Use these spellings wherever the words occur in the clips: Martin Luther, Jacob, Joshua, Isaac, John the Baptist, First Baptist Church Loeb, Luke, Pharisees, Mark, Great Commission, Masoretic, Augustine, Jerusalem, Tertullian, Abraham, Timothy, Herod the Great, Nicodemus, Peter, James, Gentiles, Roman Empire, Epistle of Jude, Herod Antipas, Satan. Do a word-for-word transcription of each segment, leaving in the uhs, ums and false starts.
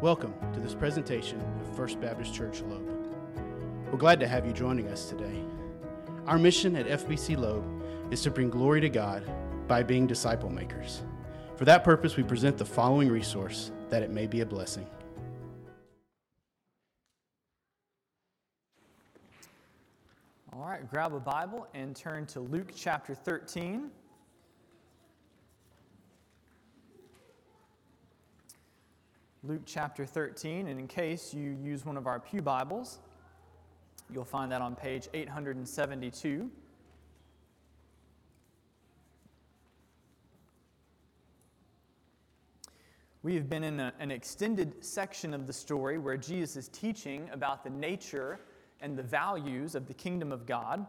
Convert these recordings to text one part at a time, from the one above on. Welcome to this presentation of First Baptist Church Loeb. We're glad to have you joining us today. Our mission at F B C Loeb is to bring glory to God by being disciple makers. For that purpose, we present the following resource that it may be a blessing. All right, grab a Bible and turn to Luke chapter thirteen. Luke chapter thirteen, and in case you use one of our pew Bibles, you'll find that on page eight seventy-two. We have been in a, an extended section of the story where Jesus is teaching about the nature and the values of the kingdom of God,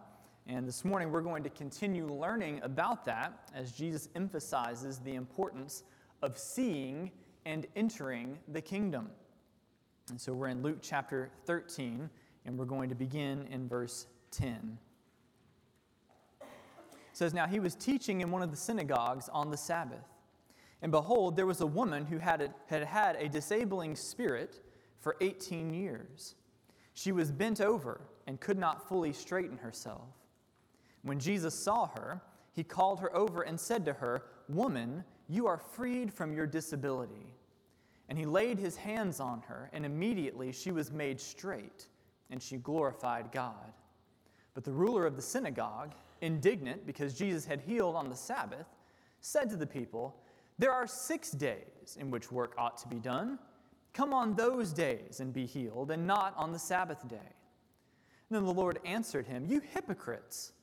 and this morning we're going to continue learning about that as Jesus emphasizes the importance of seeing and entering the kingdom. And so we're in Luke chapter thirteen, and we're going to begin in verse ten. It says, "Now he was teaching in one of the synagogues on the Sabbath. And behold, there was a woman who had, a, had had a disabling spirit for eighteen years. She was bent over and could not fully straighten herself. When Jesus saw her, he called her over and said to her, 'Woman, you are freed from your disability.' And he laid his hands on her, and immediately she was made straight, and she glorified God. But the ruler of the synagogue, indignant because Jesus had healed on the Sabbath, said to the people, 'There are six days in which work ought to be done. Come on those days and be healed, and not on the Sabbath day.' And then the Lord answered him, 'You hypocrites!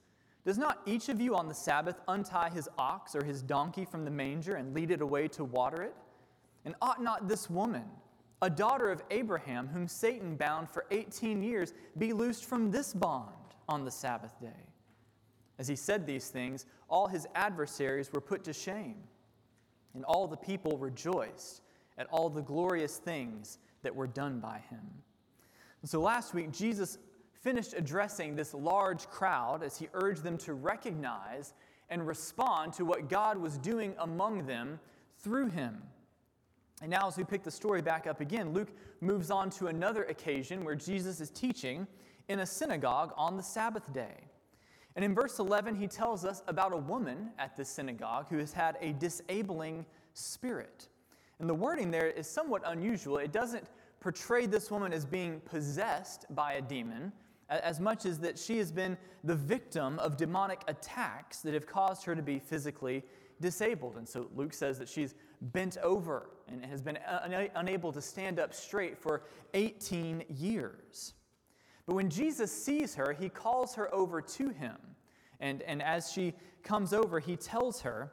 Does not each of you on the Sabbath untie his ox or his donkey from the manger and lead it away to water it? And ought not this woman, a daughter of Abraham, whom Satan bound for eighteen years, be loosed from this bond on the Sabbath day?' As he said these things, all his adversaries were put to shame, and all the people rejoiced at all the glorious things that were done by him." And so last week, Jesus finished addressing this large crowd as he urged them to recognize and respond to what God was doing among them through him. And now as we pick the story back up again, Luke moves on to another occasion where Jesus is teaching in a synagogue on the Sabbath day. And in verse eleven, he tells us about a woman at this synagogue who has had a disabling spirit. And the wording there is somewhat unusual. It doesn't portray this woman as being possessed by a demon, as much as that she has been the victim of demonic attacks that have caused her to be physically disabled. And so Luke says that she's bent over and has been un- unable to stand up straight for eighteen years. But when Jesus sees her, he calls her over to him. And, and as she comes over, he tells her,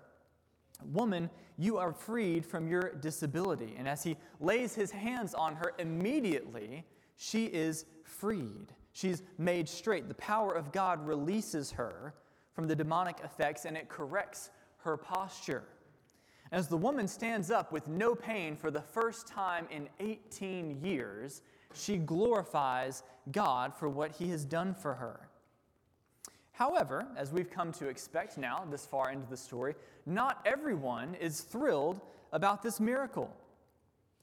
"Woman, you are freed from your disability." And as he lays his hands on her, immediately she is freed. She's made straight. The power of God releases her from the demonic effects, and it corrects her posture. As the woman stands up with no pain for the first time in eighteen years, she glorifies God for what he has done for her. However, as we've come to expect now, this far into the story, not everyone is thrilled about this miracle.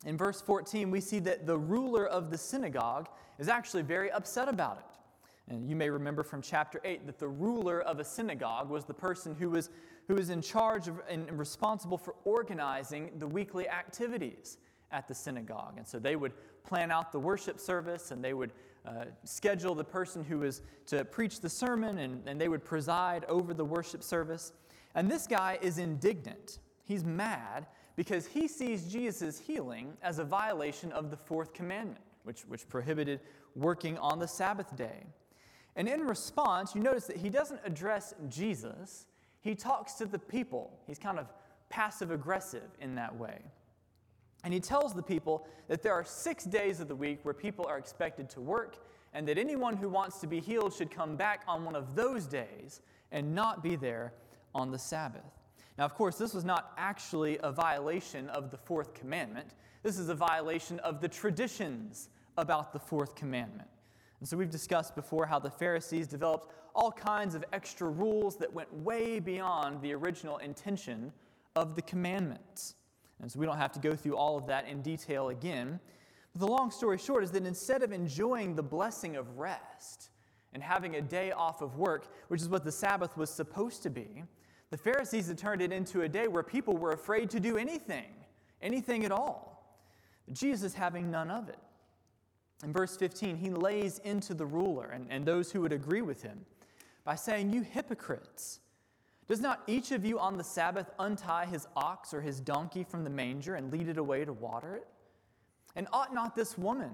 In verse fourteen, we see that the ruler of the synagogue is actually very upset about it. And you may remember from chapter eight that the ruler of a synagogue was the person who was, who was in charge of and responsible for organizing the weekly activities at the synagogue. And so they would plan out the worship service, and they would Uh, schedule the person who was to preach the sermon, and, and they would preside over the worship service. And this guy is indignant. He's mad because he sees Jesus' healing as a violation of the fourth commandment, which, which prohibited working on the Sabbath day. And in response, you notice that he doesn't address Jesus. He talks to the people. He's kind of passive-aggressive in that way. And he tells the people that there are six days of the week where people are expected to work, and that anyone who wants to be healed should come back on one of those days and not be there on the Sabbath. Now, of course, this was not actually a violation of the fourth commandment. This is a violation of the traditions about the fourth commandment. And so we've discussed before how the Pharisees developed all kinds of extra rules that went way beyond the original intention of the commandments. And so we don't have to go through all of that in detail again, The long story short is that instead of enjoying the blessing of rest and having a day off of work, which is what the Sabbath was supposed to be, the Pharisees had turned it into a day where people were afraid to do anything, anything at all. Jesus having none of it. In verse fifteen, he lays into the ruler and, and those who would agree with him by saying, "You hypocrites, does not each of you on the Sabbath untie his ox or his donkey from the manger and lead it away to water it? And ought not this woman,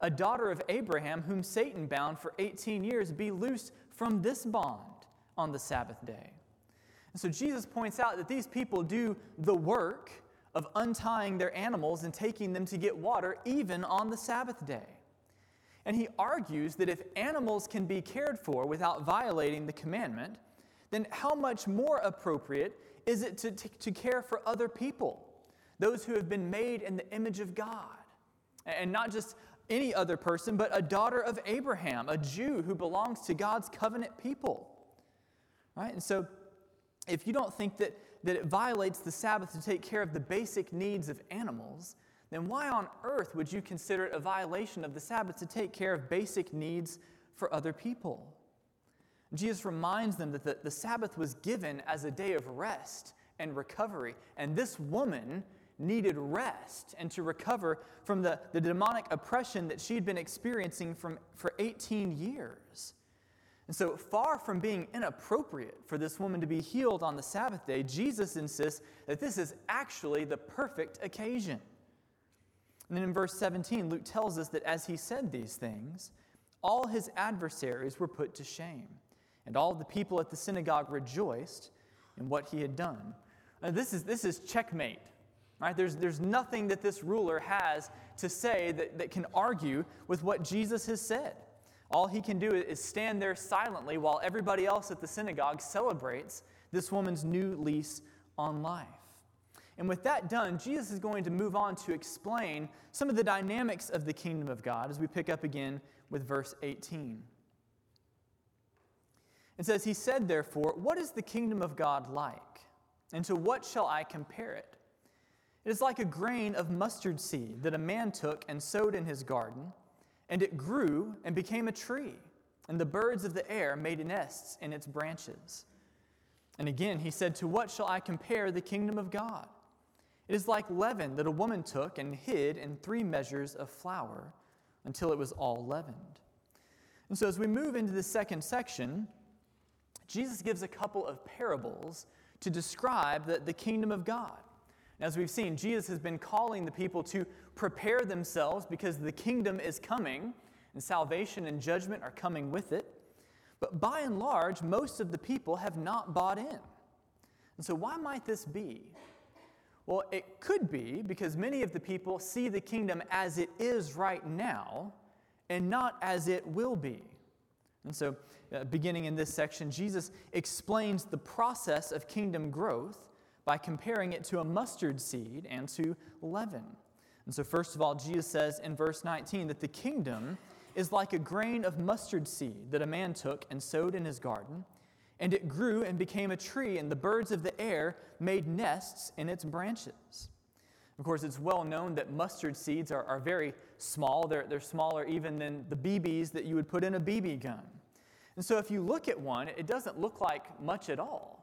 a daughter of Abraham, whom Satan bound for eighteen years, be loosed from this bond on the Sabbath day?" And so Jesus points out that these people do the work of untying their animals and taking them to get water even on the Sabbath day. And he argues that if animals can be cared for without violating the commandment, then how much more appropriate is it to, to, to care for other people, those who have been made in the image of God? And not just any other person, but a daughter of Abraham, a Jew who belongs to God's covenant people. Right? And so if you don't think that, that it violates the Sabbath to take care of the basic needs of animals, then why on earth would you consider it a violation of the Sabbath to take care of basic needs for other people? Jesus reminds them that the, the Sabbath was given as a day of rest and recovery, and this woman needed rest and to recover from the, the demonic oppression that she'd been experiencing from, for eighteen years. And so far from being inappropriate for this woman to be healed on the Sabbath day, Jesus insists that this is actually the perfect occasion. And then in verse seventeen, Luke tells us that as he said these things, all his adversaries were put to shame, and all the people at the synagogue rejoiced in what he had done. Now, this is, this is checkmate. Right? There's, there's nothing that this ruler has to say that, that can argue with what Jesus has said. All he can do is stand there silently while everybody else at the synagogue celebrates this woman's new lease on life. And with that done, Jesus is going to move on to explain some of the dynamics of the kingdom of God as we pick up again with verse eighteen. It says, "He said, therefore, what is the kingdom of God like? And to what shall I compare it? It is like a grain of mustard seed that a man took and sowed in his garden, and it grew and became a tree, and the birds of the air made nests in its branches." And again he said, "To what shall I compare the kingdom of God? It is like leaven that a woman took and hid in three measures of flour until it was all leavened." And so as we move into the second section, Jesus gives a couple of parables to describe the, the kingdom of God. As we've seen, Jesus has been calling the people to prepare themselves because the kingdom is coming, and salvation and judgment are coming with it. But by and large, most of the people have not bought in. And so why might this be? Well, it could be because many of the people see the kingdom as it is right now and not as it will be. And so, uh, beginning in this section, Jesus explains the process of kingdom growth by comparing it to a mustard seed and to leaven. And so first of all, Jesus says in verse nineteen that the kingdom is like a grain of mustard seed that a man took and sowed in his garden, and it grew and became a tree, and the birds of the air made nests in its branches. Of course, it's well known that mustard seeds are, are very small. They're, they're smaller even than the B Bs that you would put in a B B gun. And so if you look at one, it doesn't look like much at all.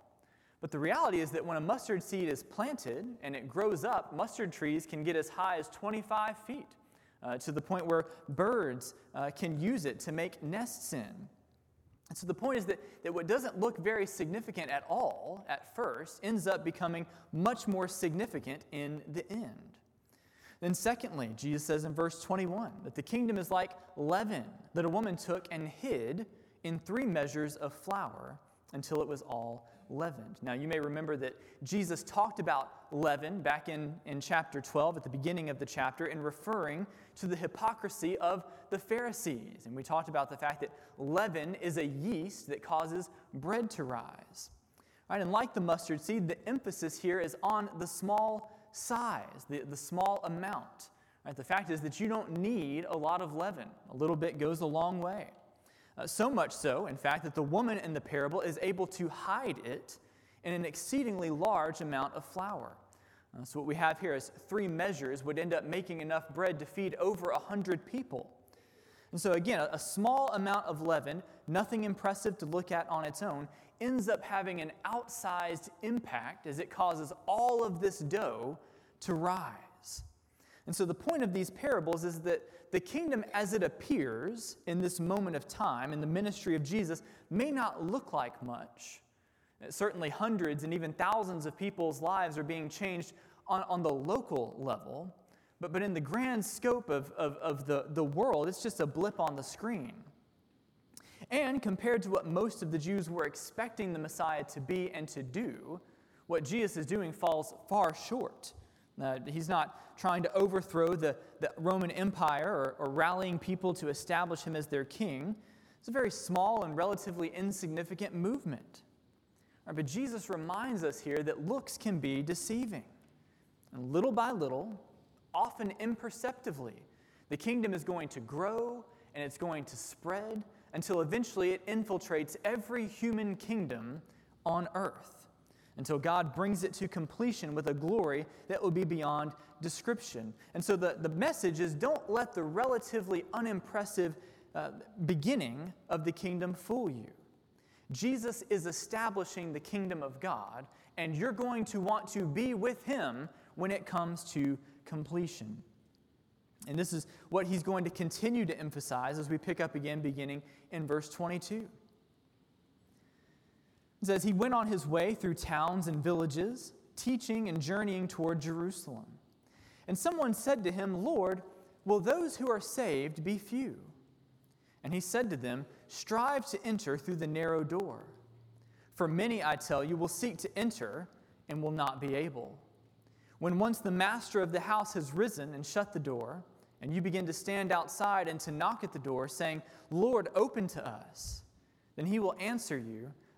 But the reality is that when a mustard seed is planted and it grows up, mustard trees can get as high as twenty-five feet, uh, to the point where birds uh, can use it to make nests in. And so the point is that, that what doesn't look very significant at all at first ends up becoming much more significant in the end. Then secondly, Jesus says in verse twenty-one that the kingdom is like leaven that a woman took and hid in three measures of flour until it was all leavened. Now, you may remember that Jesus talked about leaven back in, in chapter twelve, at the beginning of the chapter, in referring to the hypocrisy of the Pharisees. And we talked about the fact that leaven is a yeast that causes bread to rise. Right? And like the mustard seed, the emphasis here is on the small size, the, the small amount. Right? The fact is that you don't need a lot of leaven. A little bit goes a long way. Uh, so much so, in fact, that the woman in the parable is able to hide it in an exceedingly large amount of flour. Uh, so what we have here is three measures would end up making enough bread to feed over one hundred people. And so again, a, a small amount of leaven, nothing impressive to look at on its own, ends up having an outsized impact as it causes all of this dough to rise. And so the point of these parables is that the kingdom as it appears in this moment of time, in the ministry of Jesus, may not look like much. Certainly hundreds and even thousands of people's lives are being changed on, on the local level, but, but in the grand scope of, of, of the, the world, it's just a blip on the screen. And compared to what most of the Jews were expecting the Messiah to be and to do, what Jesus is doing falls far short. Uh, he's not trying to overthrow the, the Roman Empire or, or rallying people to establish him as their king. It's a very small and relatively insignificant movement. Right, but Jesus reminds us here that looks can be deceiving. And little by little, often imperceptibly, the kingdom is going to grow and it's going to spread until eventually it infiltrates every human kingdom on earth, until God brings it to completion with a glory that will be beyond description. And so the, the message is, don't let the relatively unimpressive uh, beginning of the kingdom fool you. Jesus is establishing the kingdom of God, and you're going to want to be with him when it comes to completion. And this is what he's going to continue to emphasize as we pick up again beginning in verse twenty-two. It says, he went on his way through towns and villages, teaching and journeying toward Jerusalem. And someone said to him, Lord, will those who are saved be few? And he said to them, strive to enter through the narrow door. For many, I tell you, will seek to enter and will not be able. When once the master of the house has risen and shut the door, and you begin to stand outside and to knock at the door, saying, Lord, open to us, then he will answer you,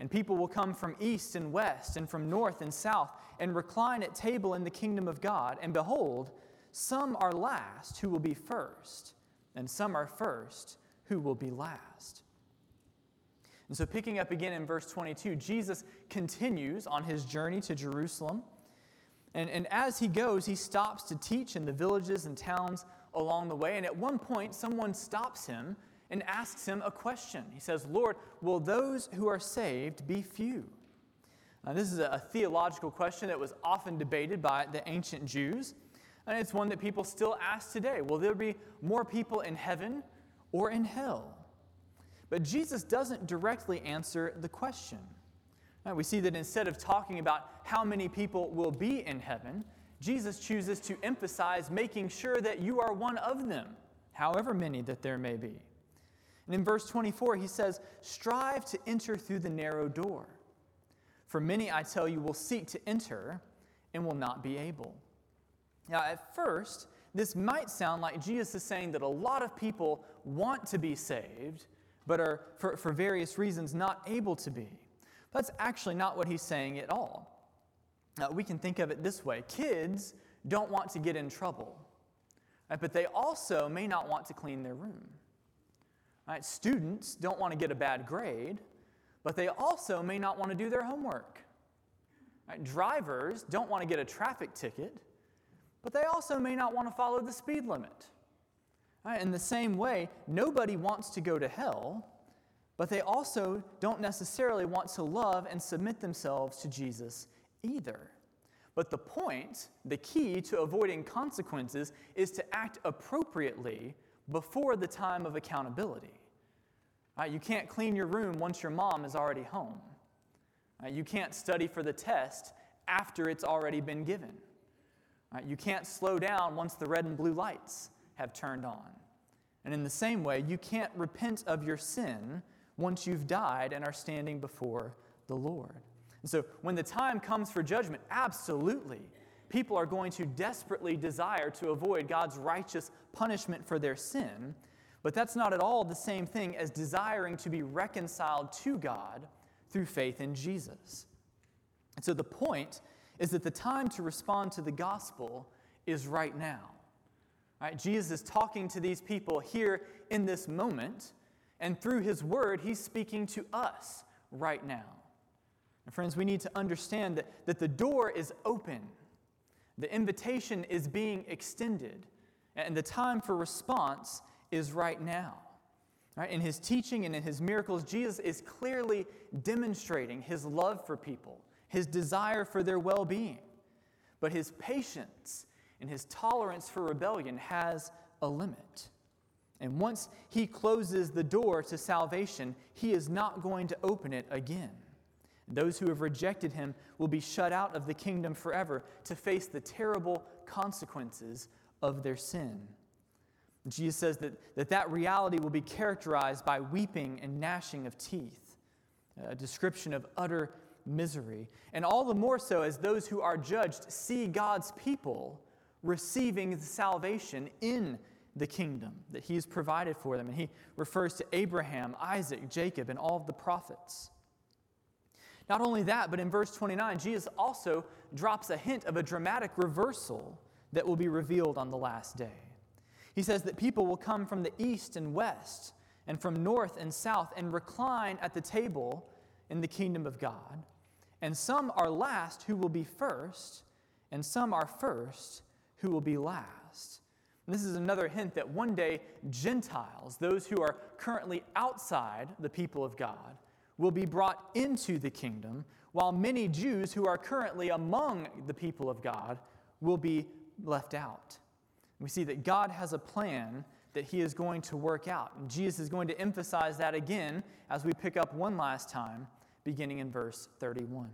And people will come from east and west and from north and south and recline at table in the kingdom of God. And behold, some are last who will be first, and some are first who will be last. And so picking up again in verse twenty-two, Jesus continues on his journey to Jerusalem. And, and as he goes, he stops to teach in the villages and towns along the way. And at one point, someone stops him and asks him a question. He says, Lord, will those who are saved be few? Now, this is a, a theological question that was often debated by the ancient Jews, and it's one that people still ask today. Will there be more people in heaven or in hell? But Jesus doesn't directly answer the question. Now, we see that instead of talking about how many people will be in heaven, Jesus chooses to emphasize making sure that you are one of them, however many that there may be. And in verse twenty-four, he says, strive to enter through the narrow door. For many, I tell you, will seek to enter and will not be able. Now, at first, this might sound like Jesus is saying that a lot of people want to be saved, but are, for, for various reasons, not able to be. That's actually not what he's saying at all. Now, we can think of it this way. Kids don't want to get in trouble, right? But they also may not want to clean their room. Right, students don't want to get a bad grade, but they also may not want to do their homework. Right, drivers don't want to get a traffic ticket, but they also may not want to follow the speed limit. Right, in the same way, nobody wants to go to hell, but they also don't necessarily want to love and submit themselves to Jesus either. But the point, the key to avoiding consequences, is to act appropriately before the time of accountability. Right, you can't clean your room once your mom is already home. Right, you can't study for the test after it's already been given. Right, you can't slow down once the red and blue lights have turned on. And in the same way, you can't repent of your sin once you've died and are standing before the Lord. And so when the time comes for judgment, absolutely, people are going to desperately desire to avoid God's righteous punishment for their sin, but that's not at all the same thing as desiring to be reconciled to God through faith in Jesus. And so the point is that the time to respond to the gospel is right now. Right? Jesus is talking to these people here in this moment, and through his word, he's speaking to us right now. And friends, we need to understand that, that the door is open. The invitation is being extended, and the time for response is right now. Right? In his teaching and in his miracles, Jesus is clearly demonstrating his love for people, his desire for their well-being. But his patience and his tolerance for rebellion has a limit. And once he closes the door to salvation, he is not going to open it again. Those who have rejected him will be shut out of the kingdom forever to face the terrible consequences of their sin. Jesus says that that, that reality will be characterized by weeping and gnashing of teeth, a description of utter misery, and all the more so as those who are judged see God's people receiving the salvation in the kingdom that he has provided for them. And he refers to Abraham, Isaac, Jacob, and all of the prophets. Not only that, but in verse twenty-nine, Jesus also drops a hint of a dramatic reversal that will be revealed on the last day. He says that people will come from the east and west and from north and south and recline at the table in the kingdom of God. And some are last who will be first, and some are first who will be last. And this is another hint that one day Gentiles, those who are currently outside the people of God, will be brought into the kingdom, while many Jews who are currently among the people of God will be left out. We see that God has a plan that he is going to work out. And Jesus is going to emphasize that again as we pick up one last time, beginning in verse thirty-one.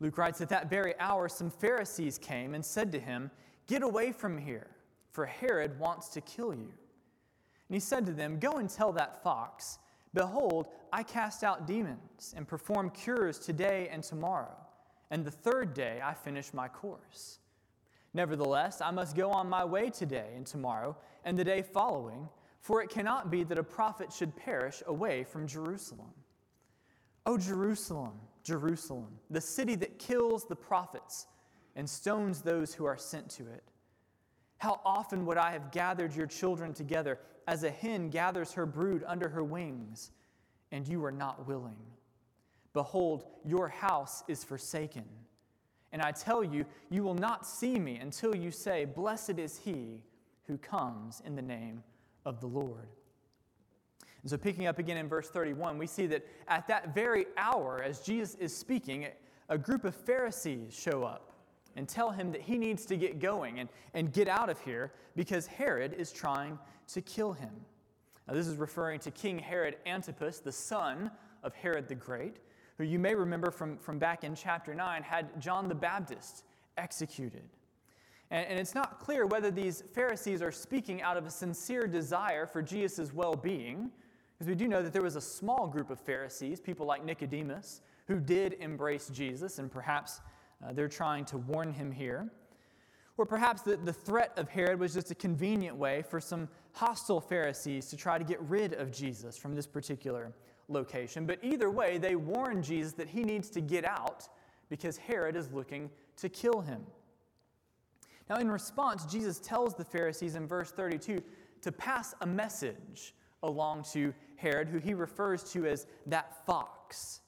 Luke writes, "At that very hour some Pharisees came and said to him, 'Get away from here, for Herod wants to kill you.' And he said to them, 'Go and tell that fox, behold, I cast out demons and perform cures today and tomorrow, and the third day I finish my course. Nevertheless, I must go on my way today and tomorrow and the day following, for it cannot be that a prophet should perish away from Jerusalem. O Jerusalem, Jerusalem, the city that kills the prophets and stones those who are sent to it. How often would I have gathered your children together as a hen gathers her brood under her wings, and you were not willing. Behold, your house is forsaken. And I tell you, you will not see me until you say, Blessed is he who comes in the name of the Lord.'" And so picking up again in verse thirty-one, we see that at that very hour, as Jesus is speaking, a group of Pharisees show up and tell him that he needs to get going and, and get out of here because Herod is trying to kill him. Now, this is referring to King Herod Antipas, the son of Herod the Great, who you may remember from, from back in chapter nine, had John the Baptist executed. And, and it's not clear whether these Pharisees are speaking out of a sincere desire for Jesus' well-being, because we do know that there was a small group of Pharisees, people like Nicodemus, who did embrace Jesus, and perhaps uh, they're trying to warn him here. Or perhaps the, the threat of Herod was just a convenient way for some hostile Pharisees to try to get rid of Jesus from this particular location. But either way, they warn Jesus that he needs to get out because Herod is looking to kill him. Now, in response, Jesus tells the Pharisees in verse thirty-two to pass a message along to Herod, who he refers to as that fox.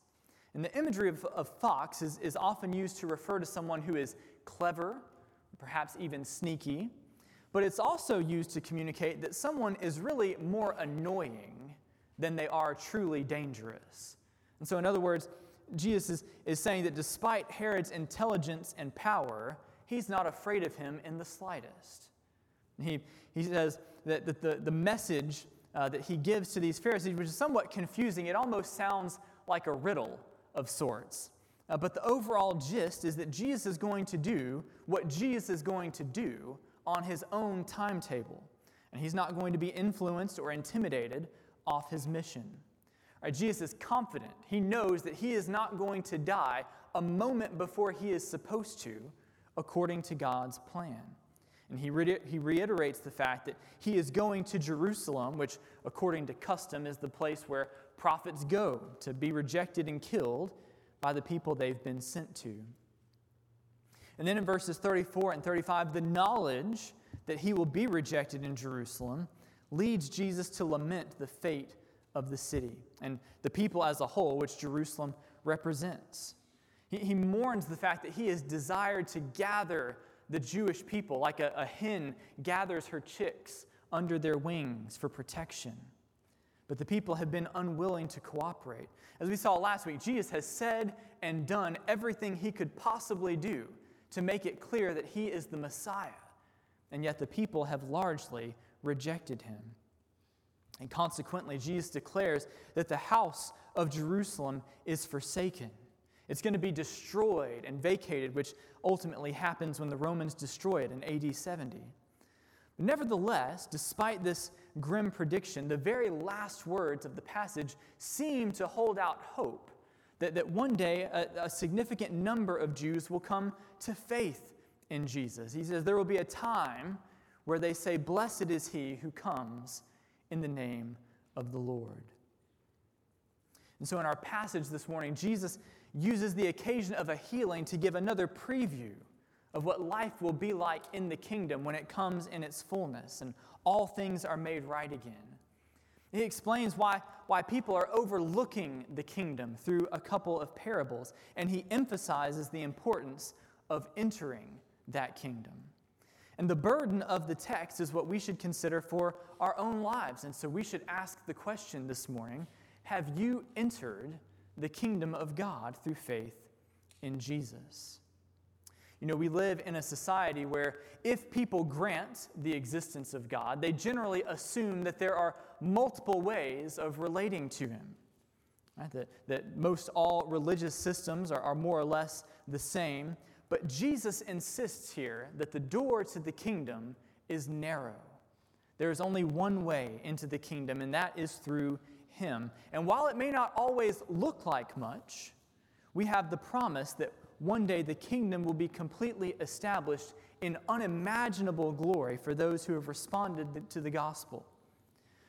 And the imagery of, of fox is, is often used to refer to someone who is clever, perhaps even sneaky, but it's also used to communicate that someone is really more annoying than they are truly dangerous. And so in other words, Jesus is, is saying that despite Herod's intelligence and power, he's not afraid of him in the slightest. He, he says that, that the, the message uh, that he gives to these Pharisees, which is somewhat confusing, it almost sounds like a riddle of sorts. Uh, but the overall gist is that Jesus is going to do what Jesus is going to do on his own timetable. And he's not going to be influenced or intimidated off his mission. Right, Jesus is confident. He knows that he is not going to die a moment before he is supposed to, according to God's plan. And he, re- he reiterates the fact that he is going to Jerusalem, which, according to custom, is the place where prophets go to be rejected and killed by the people they've been sent to. And then in verses thirty-four and thirty-five, the knowledge that he will be rejected in Jerusalem leads Jesus to lament the fate of the city and the people as a whole, which Jerusalem represents. He, he mourns the fact that he is desired to gather the Jewish people like a, a hen gathers her chicks under their wings for protection. But the people have been unwilling to cooperate. As we saw last week, Jesus has said and done everything he could possibly do to make it clear that he is the Messiah. And yet the people have largely rejected him. And consequently, Jesus declares that the house of Jerusalem is forsaken. It's going to be destroyed and vacated, which ultimately happens when the Romans destroy it in A D seventy. But nevertheless, despite this grim prediction, the very last words of the passage seem to hold out hope that, that one day a, a significant number of Jews will come to faith in Jesus. He says there will be a time where they say, "Blessed is he who comes in the name of the Lord." And so in our passage this morning, Jesus uses the occasion of a healing to give another preview of what life will be like in the kingdom when it comes in its fullness and all things are made right again. He explains why, why people are overlooking the kingdom through a couple of parables, and he emphasizes the importance of entering that kingdom. And the burden of the text is what we should consider for our own lives. And so we should ask the question this morning, have you entered the kingdom of God through faith in Jesus? You know, we live in a society where if people grant the existence of God, they generally assume that there are multiple ways of relating to him. Right? That, that most all religious systems are, are more or less the same. But Jesus insists here that the door to the kingdom is narrow. There is only one way into the kingdom, and that is through him. And while it may not always look like much, we have the promise that one day the kingdom will be completely established in unimaginable glory for those who have responded to the gospel.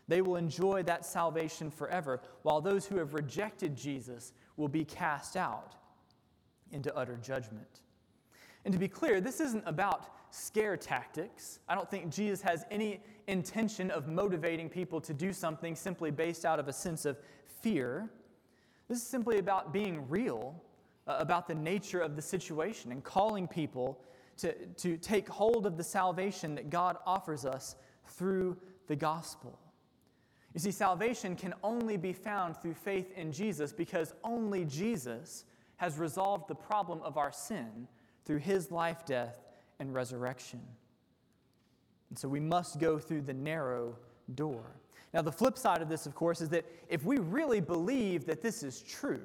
They will enjoy that salvation forever, while those who have rejected Jesus will be cast out into utter judgment. And to be clear, this isn't about scare tactics. I don't think Jesus has any intention of motivating people to do something simply based out of a sense of fear. This is simply about being real, uh, about the nature of the situation and calling people to, to take hold of the salvation that God offers us through the gospel. You see, salvation can only be found through faith in Jesus because only Jesus has resolved the problem of our sin through his life, death, and resurrection. And so we must go through the narrow door. Now, the flip side of this, of course, is that if we really believe that this is true,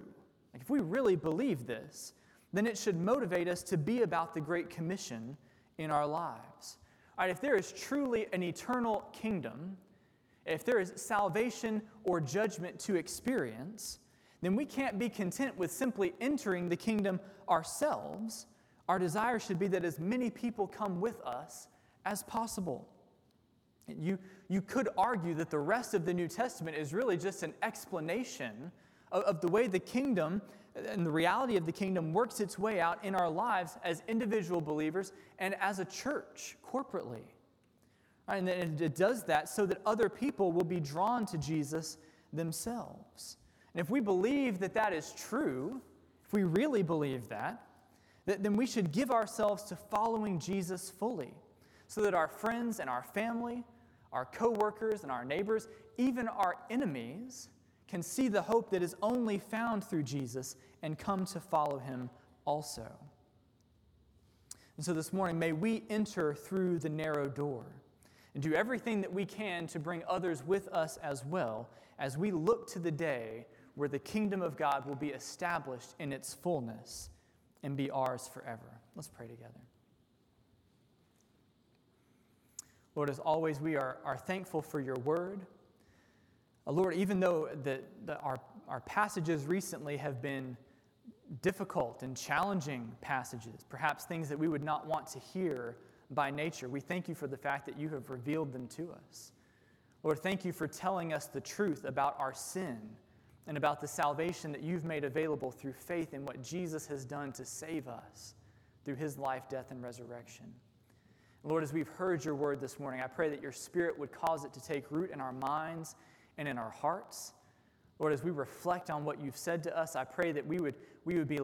like if we really believe this, then it should motivate us to be about the Great Commission in our lives. All right, if there is truly an eternal kingdom, if there is salvation or judgment to experience, then we can't be content with simply entering the kingdom ourselves. Our desire should be that as many people come with us as possible. You, you could argue that the rest of the New Testament is really just an explanation of, of the way the kingdom and the reality of the kingdom works its way out in our lives as individual believers and as a church corporately. Right, and it does that so that other people will be drawn to Jesus themselves. And if we believe that that is true, if we really believe that, then we should give ourselves to following Jesus fully so that our friends and our family, our coworkers and our neighbors, even our enemies, can see the hope that is only found through Jesus and come to follow him also. And so this morning, may we enter through the narrow door and do everything that we can to bring others with us as well as we look to the day where the kingdom of God will be established in its fullness and be ours forever. Let's pray together. Lord, as always, we are, are thankful for your word. Uh, Lord, even though the, the, our, our passages recently have been difficult and challenging passages, perhaps things that we would not want to hear by nature. We thank you for the fact that you have revealed them to us. Lord, thank you for telling us the truth about our sin and about the salvation that you've made available through faith in what Jesus has done to save us through his life, death, and resurrection. Lord, as we've heard your word this morning, I pray that your Spirit would cause it to take root in our minds and in our hearts. Lord, as we reflect on what you've said to us, I pray that we would, we would be